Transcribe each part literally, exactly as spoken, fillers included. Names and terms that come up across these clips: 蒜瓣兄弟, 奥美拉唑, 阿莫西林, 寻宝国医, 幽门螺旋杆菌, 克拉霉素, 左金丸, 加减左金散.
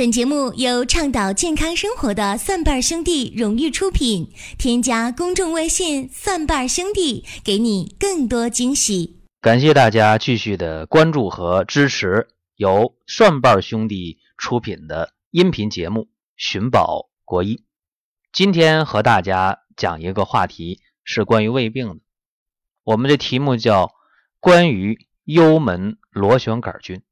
本节目由倡导健康生活的蒜瓣兄弟荣誉出品，添加公众微信蒜瓣兄弟，给你更多惊喜。感谢大家继续的关注和支持，由蒜瓣兄弟出品的音频节目《寻宝国医》。今天和大家讲一个话题，是关于胃病的。我们的题目叫关于幽门螺旋杆菌。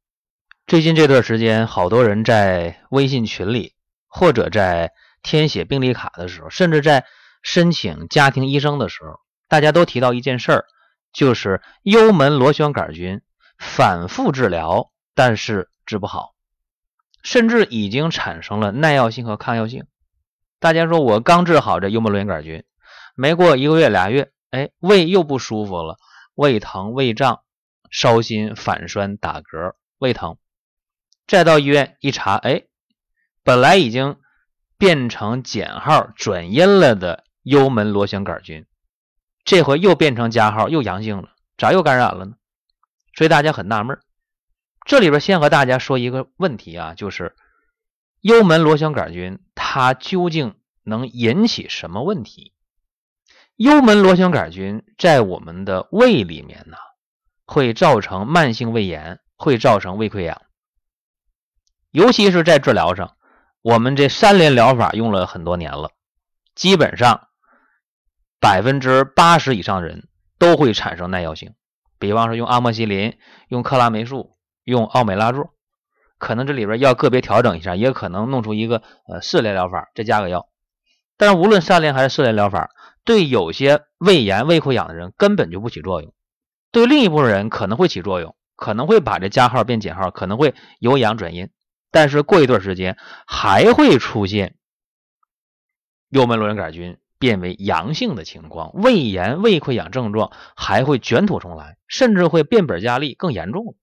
最近这段时间，好多人在微信群里，或者在填写病历卡的时候，甚至在申请家庭医生的时候，大家都提到一件事儿，就是幽门螺旋杆菌反复治疗，但是治不好，甚至已经产生了耐药性和抗药性。大家说我刚治好这幽门螺旋杆菌，没过一个月俩月，哎，胃又不舒服了，胃疼、胃胀、烧心、反酸、打嗝、胃疼。再到医院一查，哎，本来已经变成减号转阴了的幽门螺旋杆菌，这回又变成加号，又阳性了，咋又感染了呢？所以大家很纳闷。这里边先和大家说一个问题啊，就是幽门螺旋杆菌它究竟能引起什么问题？幽门螺旋杆菌在我们的胃里面呢，会造成慢性胃炎，会造成胃溃疡。尤其是在治疗上，我们这三联疗法用了很多年了，基本上 百分之八十 以上的人都会产生耐药性，比方说用阿莫西林、用克拉霉素、用奥美拉唑，可能这里边要个别调整一下，也可能弄出一个呃四联疗法，再加个药。但是无论三联还是四联疗法，对有些胃炎、胃溃疡的人根本就不起作用，对另一部分人可能会起作用，可能会把这加号变减号，可能会由阳转阴。但是过一段时间还会出现幽门螺旋杆菌变为阳性的情况，胃炎、胃溃疡症状还会卷土重来，甚至会变本加厉，更严重。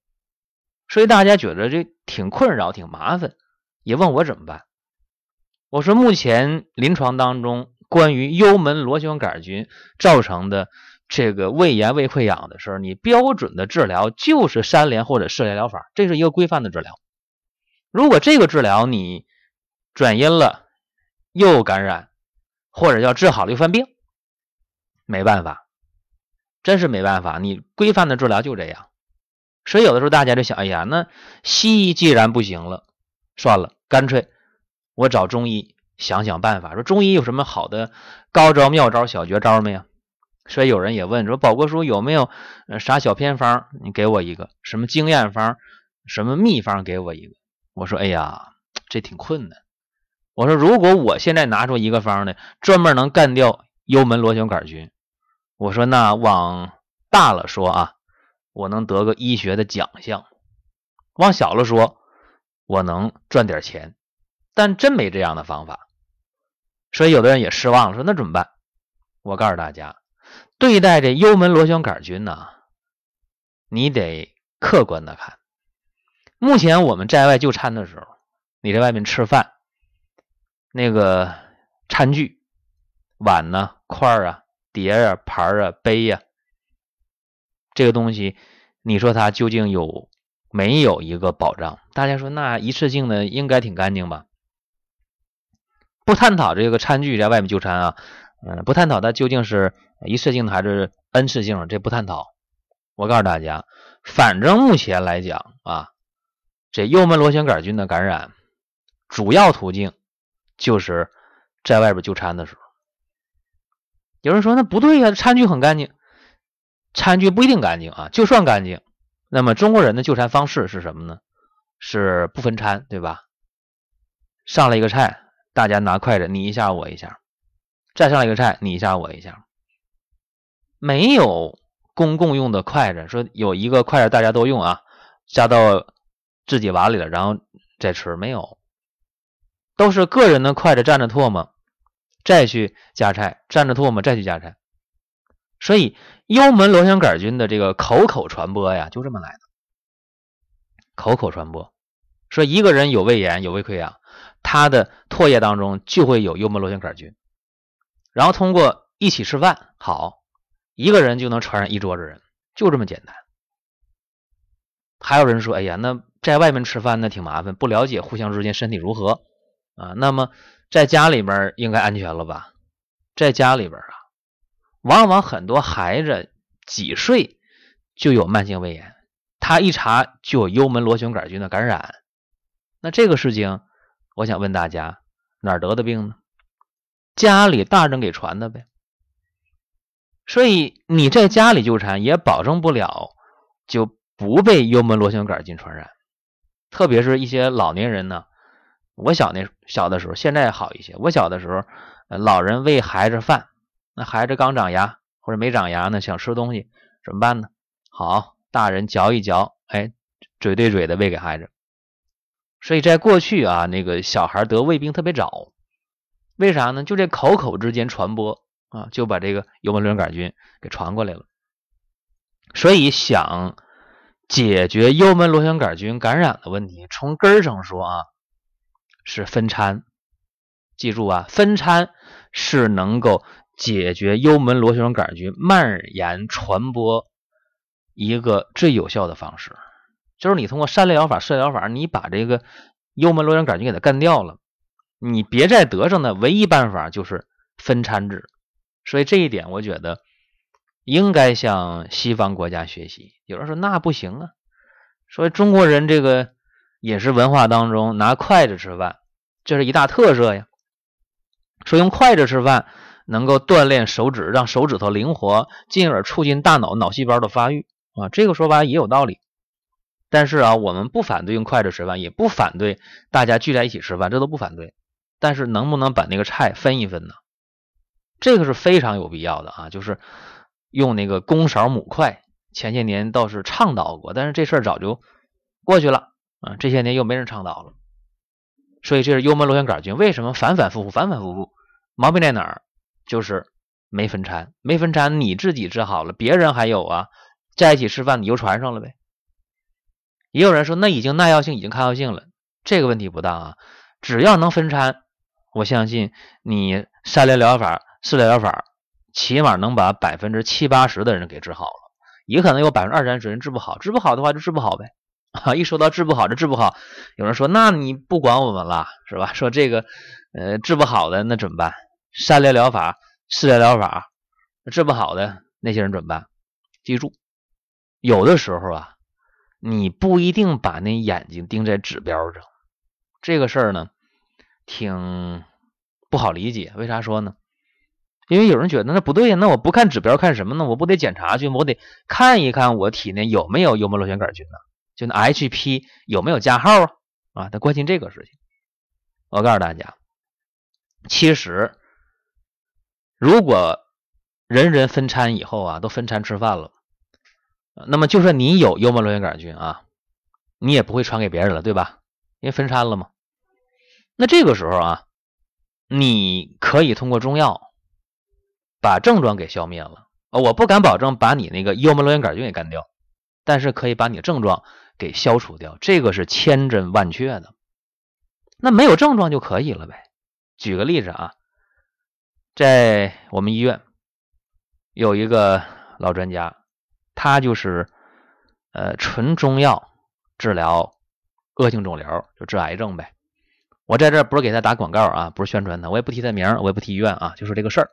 所以大家觉得这挺困扰，挺麻烦，也问我怎么办。我说目前临床当中关于幽门螺旋杆菌造成的这个胃炎、胃溃疡的事儿，你标准的治疗就是三联或者四联疗法，这是一个规范的治疗。如果这个治疗你转阴了又感染，或者要治好了又犯病，没办法，真是没办法，你规范的治疗就这样。所以有的时候大家就想，哎呀，那西医既然不行了，算了，干脆我找中医想想办法。说中医有什么好的高招、妙招、小绝招没有？所以有人也问说，宝哥叔有没有啥小偏方，你给我一个什么经验方、什么秘方给我一个。我说，哎呀，这挺困难。我说，如果我现在拿出一个方呢，专门能干掉幽门螺旋杆菌，我说那往大了说啊，我能得个医学的奖项；往小了说，我能赚点钱。但真没这样的方法。所以有的人也失望了，说那怎么办？我告诉大家，对待这幽门螺旋杆菌呢，你得客观的看。目前我们在外就餐的时候，你在外面吃饭，那个餐具碗呢、啊、筷啊、碟啊、盘啊、杯啊，这个东西你说它究竟有没有一个保障？大家说那一次性的应该挺干净吧？不探讨这个餐具在外面就餐啊，嗯，不探讨它究竟是一次性的还是 N 次性的，这不探讨。我告诉大家，反正目前来讲啊，这幽门螺旋杆菌的感染主要途径就是在外边就餐的时候。有人说那不对呀、啊，餐具很干净。餐具不一定干净啊，就算干净，那么中国人的就餐方式是什么呢？是不分餐，对吧？上了一个菜，大家拿筷子，你一下我一下，再上了一个菜，你一下我一下，没有公共用的筷子，说有一个筷子大家都用啊，加到自己碗里了，然后再吃，没有，都是个人的筷子蘸着唾沫再去加菜，蘸着唾沫再去加菜。所以幽门螺旋杆菌的这个口口传播呀，就这么来的，口口传播。所以一个人有胃炎、有胃溃疡，他的唾液当中就会有幽门螺旋杆菌，然后通过一起吃饭，好，一个人就能传染一桌子人，就这么简单。还有人说，哎呀，那在外面吃饭呢挺麻烦，不了解互相之间身体如何啊。那么在家里边应该安全了吧？在家里边啊，往往很多孩子几岁就有慢性胃炎，他一查就有幽门螺旋杆菌的感染。那这个事情，我想问大家，哪儿得的病呢？家里大人给传的呗。所以你在家里纠缠，也保证不了就不被幽门螺旋杆菌传染。特别是一些老年人呢，我小那小的时候，现在好一些。我小的时候，老人喂孩子饭，那孩子刚长牙或者没长牙呢，想吃东西怎么办呢？好，大人嚼一嚼，哎，嘴对嘴的喂给孩子。所以在过去啊，那个小孩得胃病特别早，为啥呢？就这口口之间传播啊，就把这个幽门螺旋杆菌给传过来了。所以想解决幽门螺旋杆菌感染的问题，从根儿上说啊，是分餐。记住啊，分餐是能够解决幽门螺旋杆菌蔓延传播一个最有效的方式。就是你通过三类疗法、四类疗法，你把这个幽门螺旋杆菌给它干掉了，你别再得上的唯一办法就是分餐制。所以这一点我觉得应该向西方国家学习。有人说那不行啊，所以中国人这个饮食文化当中拿筷子吃饭，这是一大特色呀。说用筷子吃饭能够锻炼手指，让手指头灵活，进而促进大脑脑细胞的发育啊，这个说法也有道理。但是啊，我们不反对用筷子吃饭，也不反对大家聚在一起吃饭，这都不反对。但是能不能把那个菜分一分呢？这个是非常有必要的啊，就是用那个公勺母筷，前些年倒是倡导过，但是这事儿早就过去了啊，这些年又没人倡导了。所以这是幽门螺旋杆菌为什么反反复复反反复复，毛病在哪儿？就是没分餐。没分餐，你自己治好了，别人还有啊，在一起吃饭你又传上了呗。也有人说那已经耐药性已经抗药性了，这个问题不大啊，只要能分餐，我相信你三类疗法、四类疗法起码能把百分之七八十的人给治好了，也可能有百分之二三十人治不好。治不好的话就治不好呗啊！一说到治不好就治不好，有人说那你不管我们了是吧？说这个呃治不好的那怎么办？三类疗法、四类疗法治不好的那些人怎么办？记住，有的时候啊，你不一定把那眼睛盯在指标上，这个事儿呢挺不好理解。为啥说呢？因为有人觉得那不对呀，那我不看指标看什么呢？我不得检查去，我得看一看我体内有没有幽门螺旋杆菌呢，就那 H P 有没有加号啊啊，他关心这个事情。我告诉大家，其实如果人人分餐以后啊，都分餐吃饭了，那么就算你有幽门螺旋杆菌啊，你也不会传给别人了，对吧？因为分餐了嘛。那这个时候啊，你可以通过中药把症状给消灭了。我不敢保证把你那个幽门螺旋杆菌给干掉，但是可以把你的症状给消除掉，这个是千真万确的。那没有症状就可以了呗。举个例子啊，在我们医院有一个老专家，他就是呃纯中药治疗恶性肿瘤，就治癌症呗。我在这不是给他打广告啊，不是宣传他，我也不提他名，我也不提医院啊，就说这个事儿。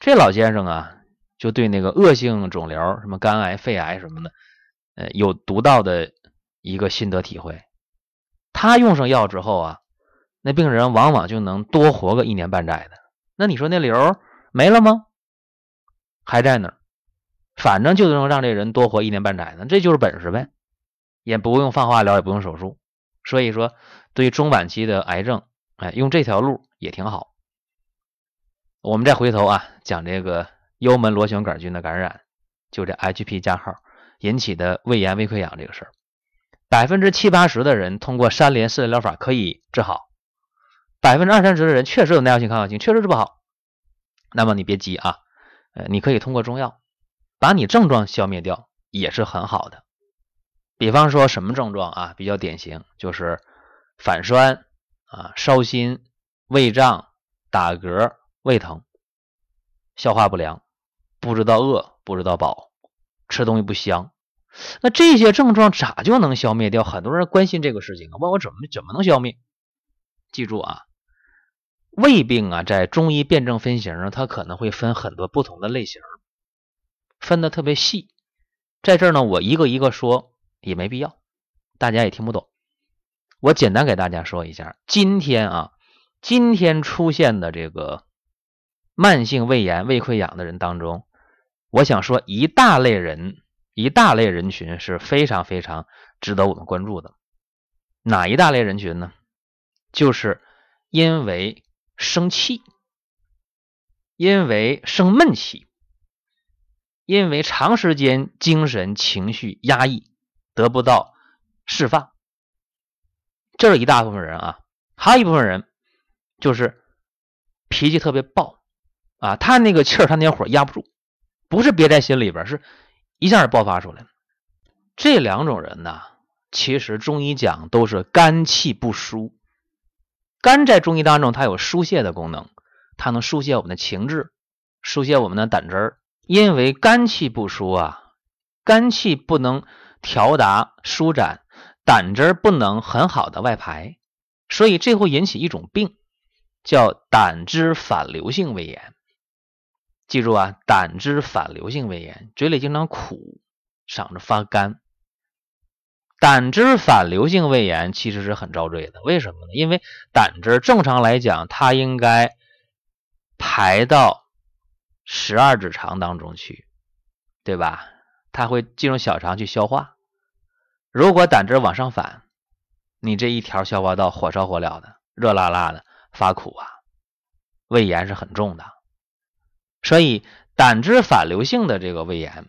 这老先生啊，就对那个恶性肿瘤，什么肝癌、肺癌什么的，呃有独到的一个心得体会。他用上药之后啊，那病人往往就能多活个一年半载的。那你说那瘤没了吗？还在那儿。反正就能让这人多活一年半载呢，这就是本事呗，也不用放化疗，也不用手术。所以说对于中晚期的癌症，哎，用这条路也挺好。我们再回头啊，讲这个幽门螺旋杆菌的感染，就这 H P 加号引起的胃炎、胃溃疡这个事儿，百分之七八十的人通过三联四联疗法可以治好，百分之二三十的人确实有耐药性、抗药性，确实治不好。那么你别急啊，呃，你可以通过中药把你症状消灭掉也是很好的。比方说什么症状啊，比较典型就是反酸啊、烧心、胃胀、打嗝、胃疼、消化不良、不知道饿、不知道饱、吃东西不香，那这些症状咋就能消灭掉？很多人关心这个事情啊，问我怎么怎么能消灭？记住啊，胃病啊，在中医辨证分型，它可能会分很多不同的类型，分的特别细。在这儿呢，我一个一个说也没必要，大家也听不懂。我简单给大家说一下，今天啊，今天出现的这个慢性胃炎、胃溃疡的人当中，我想说一大类人。一大类人群是非常非常值得我们关注的，哪一大类人群呢？就是因为生气，因为生闷气，因为长时间精神情绪压抑得不到释放，这是一大部分人啊。还有一部分人就是脾气特别暴啊，他那个气儿他那火压不住，不是憋在心里边，是一下爆发出来了。这两种人呢，其实中医讲都是肝气不舒。肝在中医当中它有疏泄的功能，它能疏泄我们的情志，疏泄我们的胆汁儿。因为肝气不舒啊，肝气不能调达舒展，胆汁儿不能很好的外排，所以这会引起一种病，叫胆汁反流性胃炎。记住啊，胆汁反流性胃炎，嘴里经常苦，嗓子发干。胆汁反流性胃炎其实是很遭罪的，为什么呢？因为胆汁正常来讲，它应该排到十二指肠当中去，对吧？它会进入小肠去消化。如果胆汁往上反，你这一条消化道火烧火燎的，热辣辣的，发苦啊，胃炎是很重的。所以胆汁反流性的这个胃炎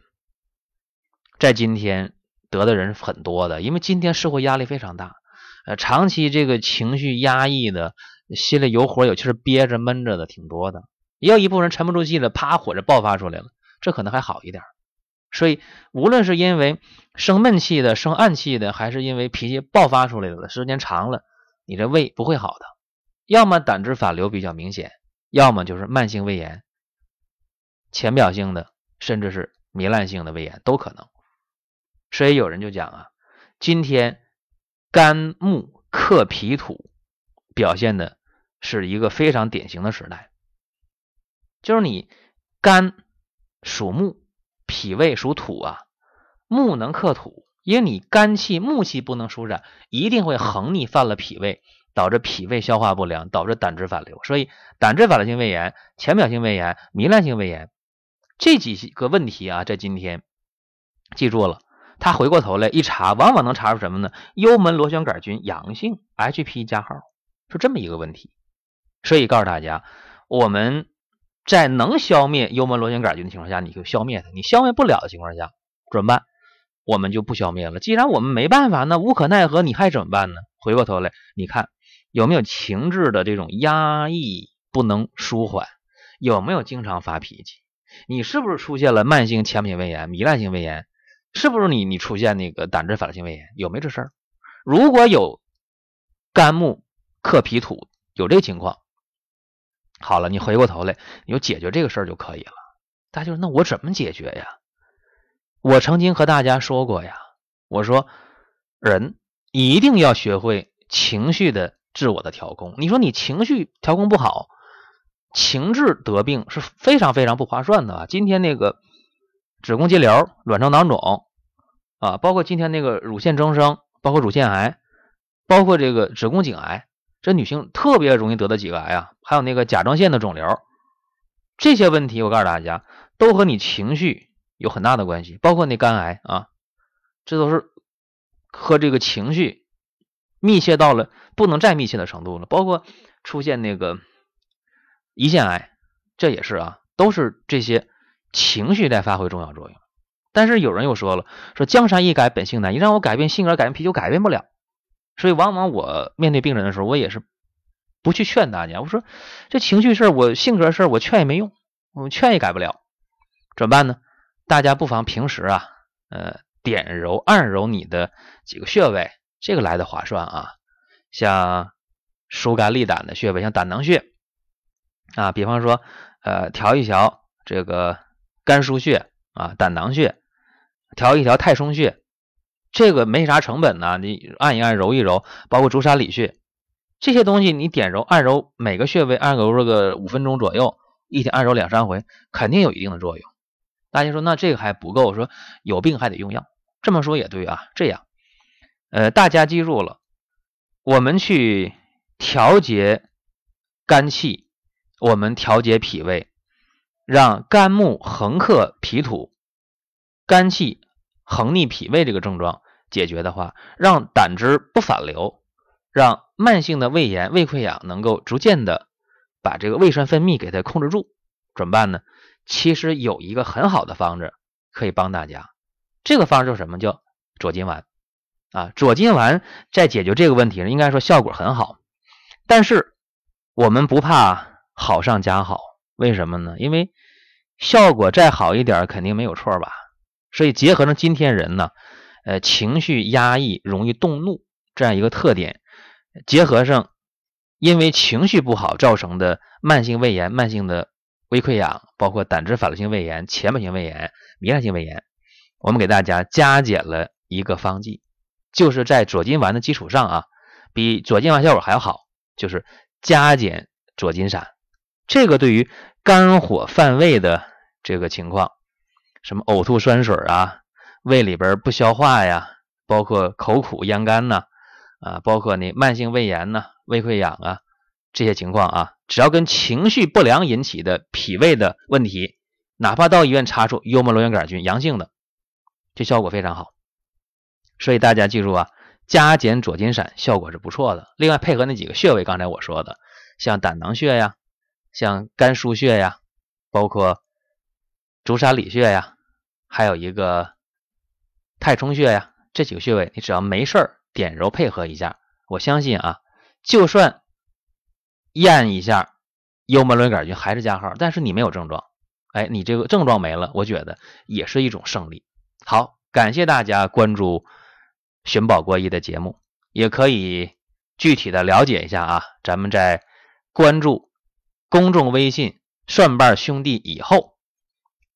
在今天得的人很多的，因为今天社会压力非常大，呃，长期这个情绪压抑的，心里有火有气是憋着闷着的挺多的，也有一部分人沉不住气了，啪，火就爆发出来了，这可能还好一点。所以无论是因为生闷气的、生暗气的，还是因为脾气爆发出来的，时间长了你这胃不会好的，要么胆汁反流比较明显，要么就是慢性胃炎，浅表性的甚至是糜烂性的胃炎都可能。所以有人就讲啊，今天肝木克脾土表现的是一个非常典型的时代，就是你肝属木，脾胃属土啊，木能克土，因为你肝气木气不能舒展，一定会横逆犯了脾胃，导致脾胃消化不良，导致胆汁反流。所以胆汁反流性胃炎、浅表性胃炎、糜烂性胃炎这几个问题啊，在今天记住了，他回过头来一查，往往能查出什么呢？幽门螺旋杆菌阳性 H P 加号，是这么一个问题。所以告诉大家，我们在能消灭幽门螺旋杆菌的情况下，你就消灭它；你消灭不了的情况下怎么办？我们就不消灭了。既然我们没办法，那无可奈何，你还怎么办呢？回过头来你看有没有情志的这种压抑不能舒缓，有没有经常发脾气，你是不是出现了慢性浅表性胃炎、糜烂性胃炎？是不是你你出现那个胆汁反流性胃炎？有没有这事儿？如果有肝木克脾土，有这情况，好了，你回过头来，你就解决这个事儿就可以了。大家说，那我怎么解决呀？我曾经和大家说过呀，我说人一定要学会情绪的自我的调控。你说你情绪调控不好，情志得病是非常非常不划算的啊！今天那个子宫肌瘤、卵巢囊肿啊，包括今天那个乳腺增生，包括乳腺癌，包括这个子宫颈癌，这女性特别容易得的几个癌啊，还有那个甲状腺的肿瘤，这些问题我告诉大家，都和你情绪有很大的关系，包括那肝癌啊，这都是和这个情绪密切到了不能再密切的程度了，包括出现那个胰腺癌，这也是啊，都是这些情绪在发挥重要作用。但是有人又说了，说江山易改本性难，你让我改变性格、改变脾气，我改变不了。所以往往我面对病人的时候，我也是不去劝大家，我说这情绪事儿、我性格事儿，我劝也没用，我劝也改不了，怎么办呢？大家不妨平时啊，呃，点揉、按揉你的几个穴位，这个来的划算啊，像疏肝利胆的穴位，像胆囊穴。啊，比方说，呃，调一调这个肝腧穴啊、胆囊穴，调一调太冲穴，这个没啥成本呢，你按一按揉一揉，包括足三里穴这些东西，你点揉按揉每个穴位按揉这个五分钟左右，一天按揉两三回，肯定有一定的作用。大家说那这个还不够，说有病还得用药，这么说也对啊。这样呃，大家记住了，我们去调节肝气，我们调节脾胃，让肝木横克脾土，肝气横逆脾胃这个症状解决的话，让胆汁不反流，让慢性的胃炎胃溃疡能够逐渐的把这个胃酸分泌给它控制住。怎么办呢？其实有一个很好的方子可以帮大家，这个方子叫什么？叫左金丸啊，左金丸在解决这个问题应该说效果很好，但是我们不怕好上加好，为什么呢？因为效果再好一点肯定没有错吧。所以结合上今天人呢，呃，情绪压抑容易动怒这样一个特点，结合上因为情绪不好造成的慢性胃炎、慢性的胃溃疡，包括胆汁反流性胃炎、浅表性胃炎、糜烂性胃炎，我们给大家加减了一个方剂，就是在左金丸的基础上啊，比左金丸效果还要好，就是加减左金散。这个对于肝火犯胃的这个情况，什么呕吐酸水啊，胃里边不消化呀，包括口苦咽干呐、啊，啊，包括你慢性胃炎呐、啊、胃溃疡啊这些情况啊，只要跟情绪不良引起的脾胃的问题，哪怕到医院查出幽门螺旋杆菌阳性的，这效果非常好。所以大家记住啊，加减左金散效果是不错的。另外配合那几个穴位，刚才我说的，像胆囊穴呀，像肝腧穴呀，包括足三里穴呀，还有一个太冲穴呀，这几个穴位，你只要没事儿点揉配合一下，我相信啊，就算验一下幽门螺旋杆菌还是加号，但是你没有症状，哎，你这个症状没了，我觉得也是一种胜利。好，感谢大家关注寻宝国医的节目，也可以具体的了解一下啊，咱们在关注公众微信蒜瓣兄弟以后，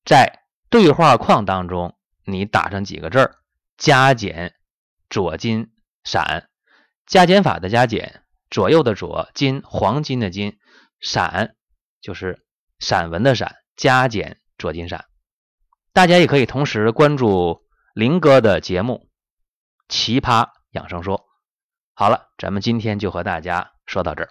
在对话框当中你打上几个字儿，加减左金散，加减法的加减，左右的左，金黄金的金，散就是散文的散，加减左金散。大家也可以同时关注林哥的节目奇葩养生说。好了，咱们今天就和大家说到这儿。